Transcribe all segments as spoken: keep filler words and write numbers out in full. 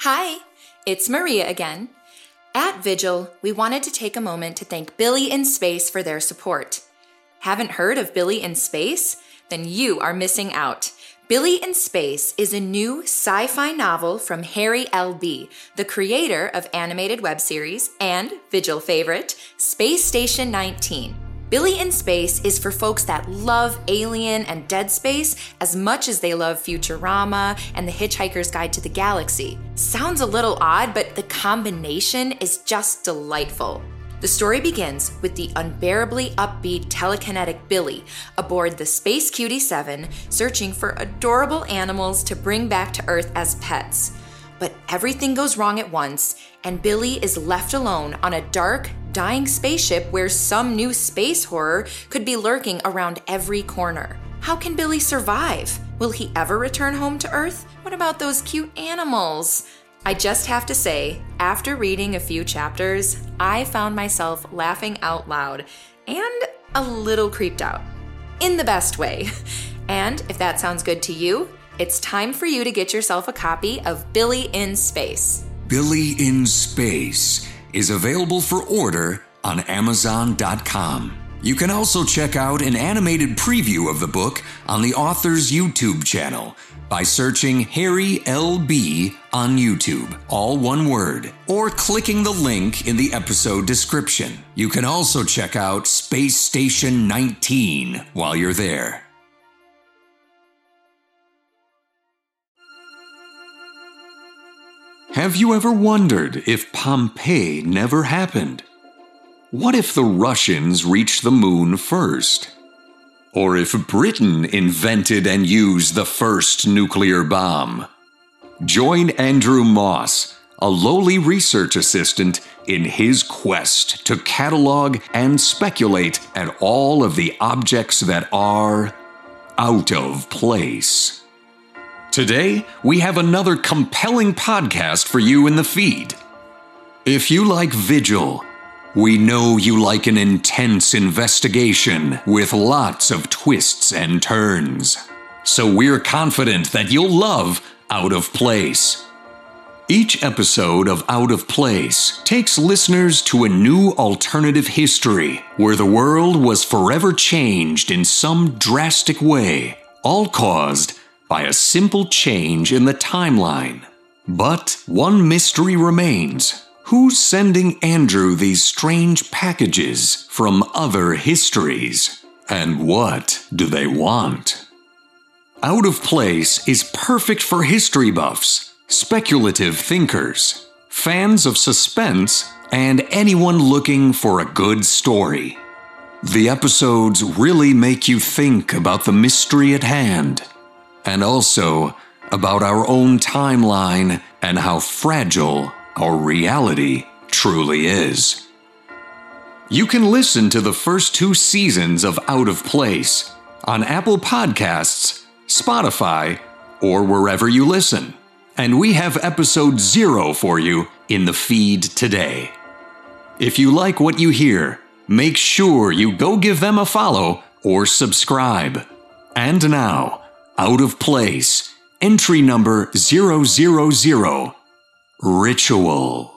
Hi, it's Maria again. At Vigil, we wanted to take a moment to thank Billy in Space for their support. Haven't heard of Billy in Space? Then you are missing out. Billy in Space is a new sci-fi novel from Harry L B, the creator of animated web series and Vigil favorite, Space Station nineteen. Billy in Space is for folks that love Alien and Dead Space as much as they love Futurama and The Hitchhiker's Guide to the Galaxy. Sounds a little odd, but the combination is just delightful. The story begins with the unbearably upbeat telekinetic Billy aboard the Space Cutie seven, searching for adorable animals to bring back to Earth as pets. But everything goes wrong at once, and Billy is left alone on a dark, dying spaceship where some new space horror could be lurking around every corner. How can Billy survive? Will he ever return home to Earth? What about those cute animals? I just have to say, after reading a few chapters, I found myself laughing out loud and a little creeped out. In the best way. And if that sounds good to you, it's time for you to get yourself a copy of Billy in Space. Billy in Space is available for order on Amazon dot com. You can also check out an animated preview of the book on the author's YouTube channel by searching Harry L B on YouTube, all one word, or clicking the link in the episode description. You can also check out Space Station nineteen while you're there. Have you ever wondered if Pompeii never happened? What if the Russians reached the moon first? Or if Britain invented and used the first nuclear bomb? Join Andrew Moss, a lowly research assistant, in his quest to catalog and speculate at all of the objects that are out of place. Today, we have another compelling podcast for you in the feed. If you like Vigil, we know you like an intense investigation with lots of twists and turns. So we're confident that you'll love Out of Place. Each episode of Out of Place takes listeners to a new alternative history where the world was forever changed in some drastic way, all caused by a simple change in the timeline. But one mystery remains. Who's sending Andrew these strange packages from other histories? And what do they want? Out of Place is perfect for history buffs, speculative thinkers, fans of suspense, and anyone looking for a good story. The episodes really make you think about the mystery at hand, and also about our own timeline and how fragile our reality truly is. You can listen to the first two seasons of Out of Place on Apple Podcasts, Spotify, or wherever you listen. And we have episode zero for you in the feed today. If you like what you hear, make sure you go give them a follow or subscribe. And now, Out of Place, entry number zero zero zero. Ritual.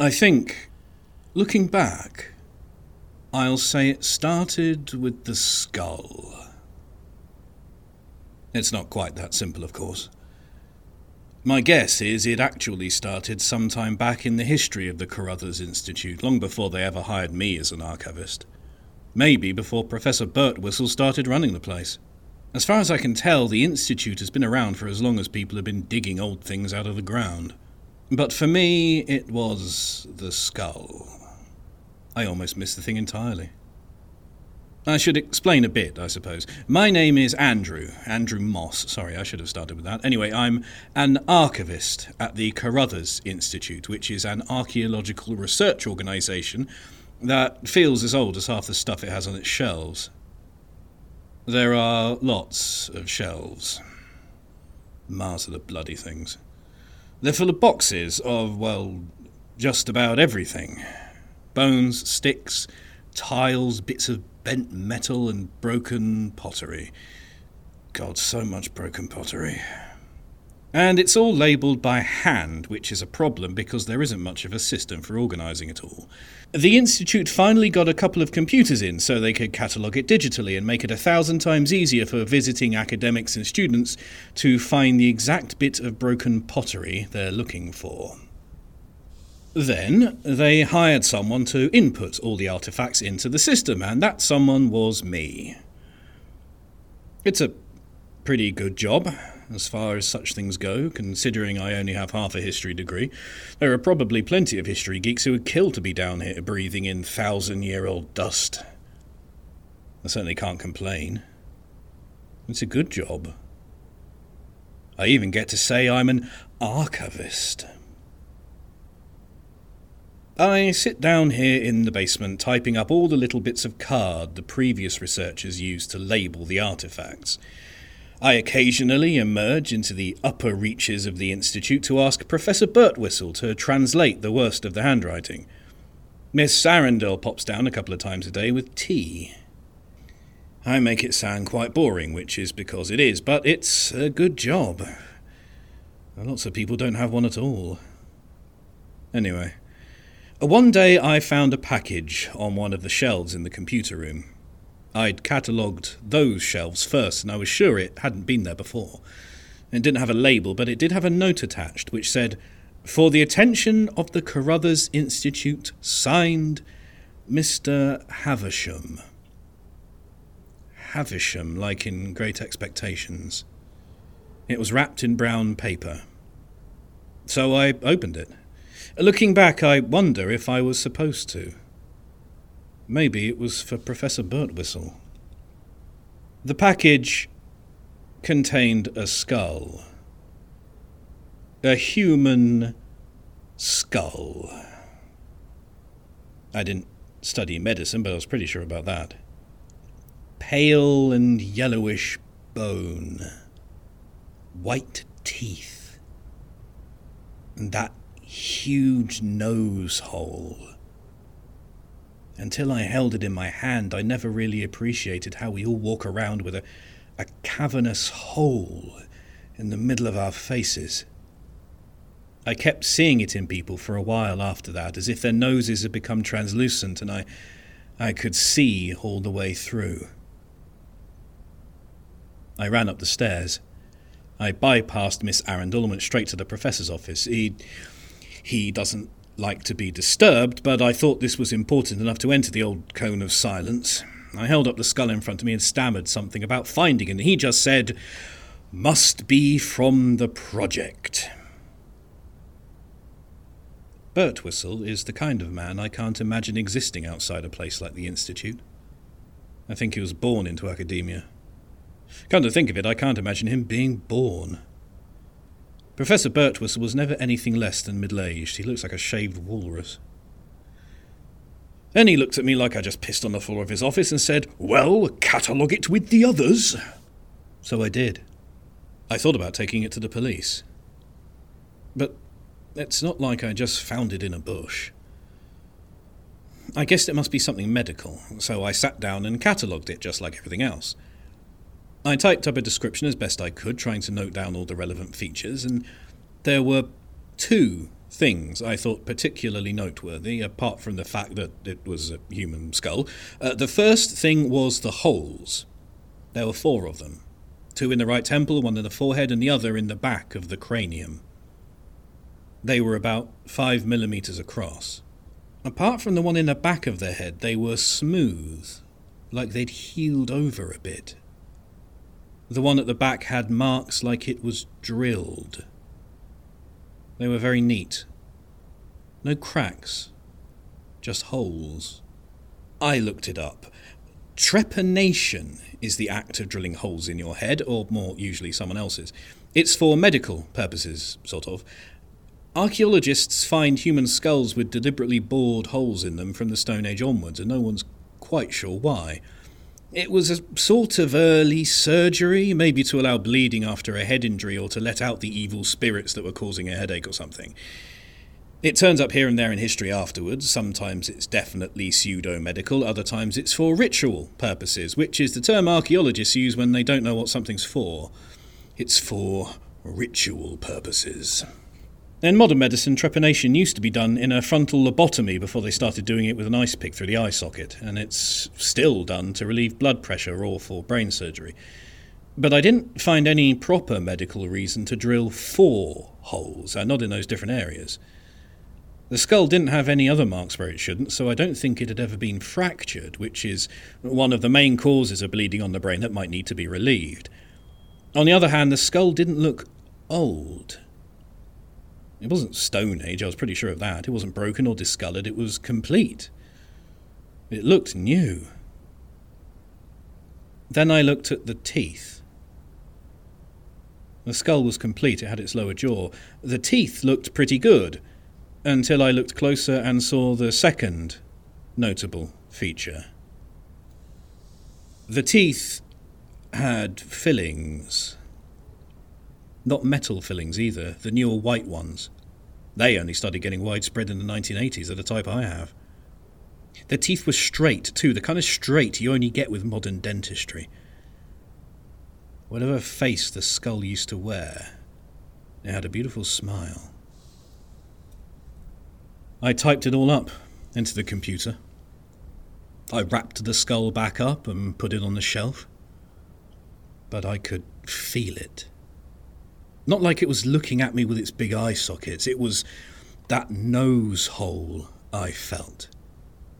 I think, looking back, I'll say it started with the skull. It's not quite that simple, of course. My guess is it actually started sometime back in the history of the Carruthers Institute, long before they ever hired me as an archivist. Maybe before Professor Birtwistle started running the place. As far as I can tell, the Institute has been around for as long as people have been digging old things out of the ground. But for me, it was the skull. I almost missed the thing entirely. I should explain a bit, I suppose. My name is Andrew. Andrew Moss. Sorry, I should have started with that. Anyway, I'm an archivist at the Carruthers Institute, which is an archaeological research organisation that feels as old as half the stuff it has on its shelves. There are lots of shelves. Mars are the bloody things. They're full of boxes of, well, just about everything. Bones, sticks, tiles, bits of bent metal and broken pottery. God, so much broken pottery. And it's all labelled by hand, which is a problem because there isn't much of a system for organising it all. The Institute finally got a couple of computers in so they could catalogue it digitally and make it a thousand times easier for visiting academics and students to find the exact bit of broken pottery they're looking for. Then they hired someone to input all the artefacts into the system, and that someone was me. It's a pretty good job, as far as such things go, considering I only have half a history degree. There are probably plenty of history geeks who would kill to be down here breathing in thousand-year-old dust. I certainly can't complain. It's a good job. I even get to say I'm an archivist. I sit down here in the basement, typing up all the little bits of card the previous researchers used to label the artefacts. I occasionally emerge into the upper reaches of the Institute to ask Professor Birtwistle to translate the worst of the handwriting. Miss Arundel pops down a couple of times a day with tea. I make it sound quite boring, which is because it is, but it's a good job. Lots of people don't have one at all. Anyway. One day I found a package on one of the shelves in the computer room. I'd catalogued those shelves first, and I was sure it hadn't been there before. It didn't have a label, but it did have a note attached, which said, "For the attention of the Carruthers Institute, signed Mister Havisham." Havisham, like in Great Expectations. It was wrapped in brown paper. So I opened it. Looking back, I wonder if I was supposed to. Maybe it was for Professor Birtwistle. The package contained a skull. A human skull. I didn't study medicine, but I was pretty sure about that. Pale and yellowish bone. White teeth. And that huge nose hole. Until I held it in my hand, I never really appreciated how we all walk around with a, a cavernous hole in the middle of our faces. I kept seeing it in people for a while after that, as if their noses had become translucent and I, I could see all the way through. I ran up the stairs. I bypassed Miss Arundel and went straight to the professor's office. He... He doesn't like to be disturbed, but I thought this was important enough to enter the old cone of silence. I held up the skull in front of me and stammered something about finding it, and he just said, "Must be from the project." Birtwistle is the kind of man I can't imagine existing outside a place like the Institute. I think he was born into academia. Come to think of it, I can't imagine him being born. Professor Birtwistle was never anything less than middle-aged. He looks like a shaved walrus. Then he looked at me like I just pissed on the floor of his office and said, "Well, catalogue it with the others." So I did. I thought about taking it to the police. But it's not like I just found it in a bush. I guessed it must be something medical, so I sat down and catalogued it just like everything else. I typed up a description as best I could, trying to note down all the relevant features, and there were two things I thought particularly noteworthy, apart from the fact that it was a human skull. Uh, the first thing was the holes. There were four of them. Two in the right temple, one in the forehead, and the other in the back of the cranium. They were about five millimetres across. Apart from the one in the back of the head, they were smooth, like they'd healed over a bit. The one at the back had marks like it was drilled. They were very neat. No cracks, just holes. I looked it up. Trepanation is the act of drilling holes in your head, or more usually someone else's. It's for medical purposes, sort of. Archaeologists find human skulls with deliberately bored holes in them from the Stone Age onwards, and no one's quite sure why. It was a sort of early surgery, maybe to allow bleeding after a head injury or to let out the evil spirits that were causing a headache or something. It turns up here and there in history afterwards. Sometimes it's definitely pseudo-medical, other times it's for ritual purposes, which is the term archaeologists use when they don't know what something's for. It's for ritual purposes. In modern medicine, trepanation used to be done in a frontal lobotomy before they started doing it with an ice pick through the eye socket, and it's still done to relieve blood pressure or for brain surgery. But I didn't find any proper medical reason to drill four holes, and not in those different areas. The skull didn't have any other marks where it shouldn't, so I don't think it had ever been fractured, which is one of the main causes of bleeding on the brain that might need to be relieved. On the other hand, the skull didn't look old. It wasn't Stone Age, I was pretty sure of that. It wasn't broken or discoloured, it was complete. It looked new. Then I looked at the teeth. The skull was complete, it had its lower jaw. The teeth looked pretty good, until I looked closer and saw the second notable feature. The teeth had fillings. Not metal fillings either, the newer white ones. They only started getting widespread in the nineteen eighties, of the type I have. The teeth were straight too, the kind of straight you only get with modern dentistry. Whatever face the skull used to wear, it had a beautiful smile. I typed it all up into the computer. I wrapped the skull back up and put it on the shelf. But I could feel it. Not like it was looking at me with its big eye sockets. It was that nose hole I felt.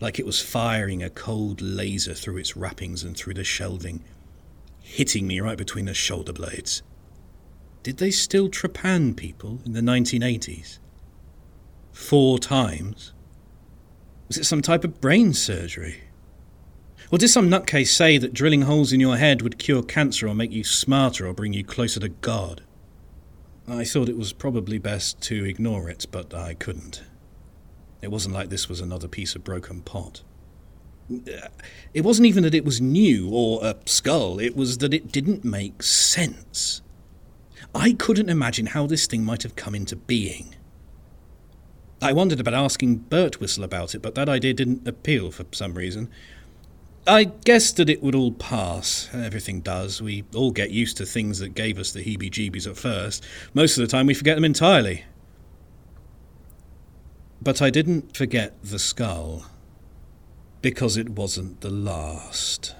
Like it was firing a cold laser through its wrappings and through the shelving, hitting me right between the shoulder blades. Did they still trepan people in the nineteen eighties? Four times? Was it some type of brain surgery? Or did some nutcase say that drilling holes in your head would cure cancer or make you smarter or bring you closer to God? I thought it was probably best to ignore it, but I couldn't. It wasn't like this was another piece of broken pot. It wasn't even that it was new or a skull, it was that it didn't make sense. I couldn't imagine how this thing might have come into being. I wondered about asking Birtwistle about it, but that idea didn't appeal for some reason. I guessed that it would all pass. Everything does. We all get used to things that gave us the heebie-jeebies at first. Most of the time we forget them entirely. But I didn't forget the skull, because it wasn't the last.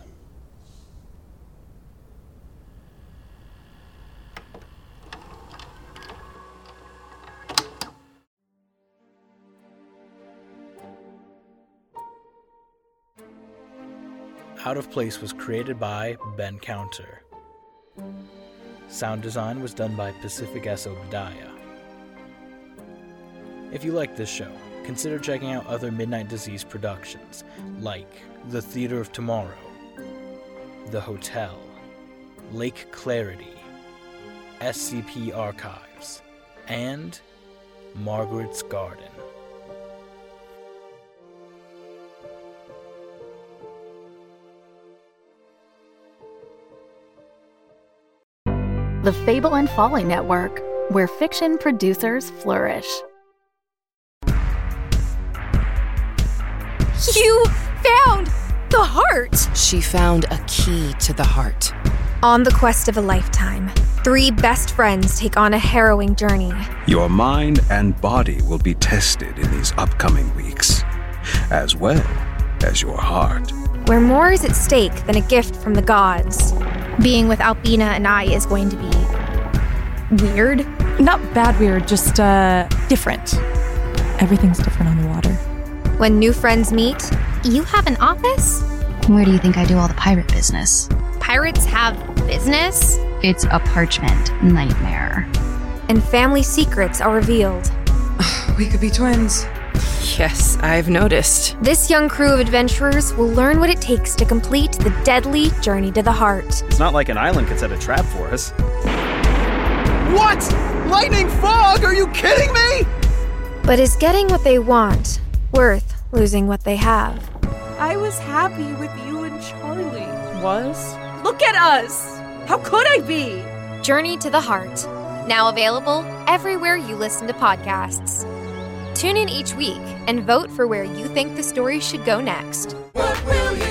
Out of Place was created by Ben Counter. Sound design was done by Pacific S. Obadiah. If you like this show, consider checking out other Midnight Disease productions, like The Theater of Tomorrow, The Hotel, Lake Clarity, S C P Archives, and Margaret's Garden. The Fable and Folly Network, where fiction producers flourish. You found the heart! She found a key to the heart. On the quest of a lifetime, three best friends take on a harrowing journey. Your mind and body will be tested in these upcoming weeks, as well as your heart. Where more is at stake than a gift from the gods. Being with Albina and I is going to be weird. Not bad weird, just uh, different. Everything's different on the water. When new friends meet, you have an office? Where do you think I do all the pirate business? Pirates have business? It's a parchment nightmare. And family secrets are revealed. We could be twins. Yes, I've noticed. This young crew of adventurers will learn what it takes to complete the deadly Journey to the Heart. It's not like an island could set a trap for us. What? Lightning fog? Are you kidding me? But is getting what they want worth losing what they have? I was happy with you and Charlie. Was? Look at us! How could I be? Journey to the Heart. Now available everywhere you listen to podcasts. Tune in each week and vote for where you think the story should go next. What will you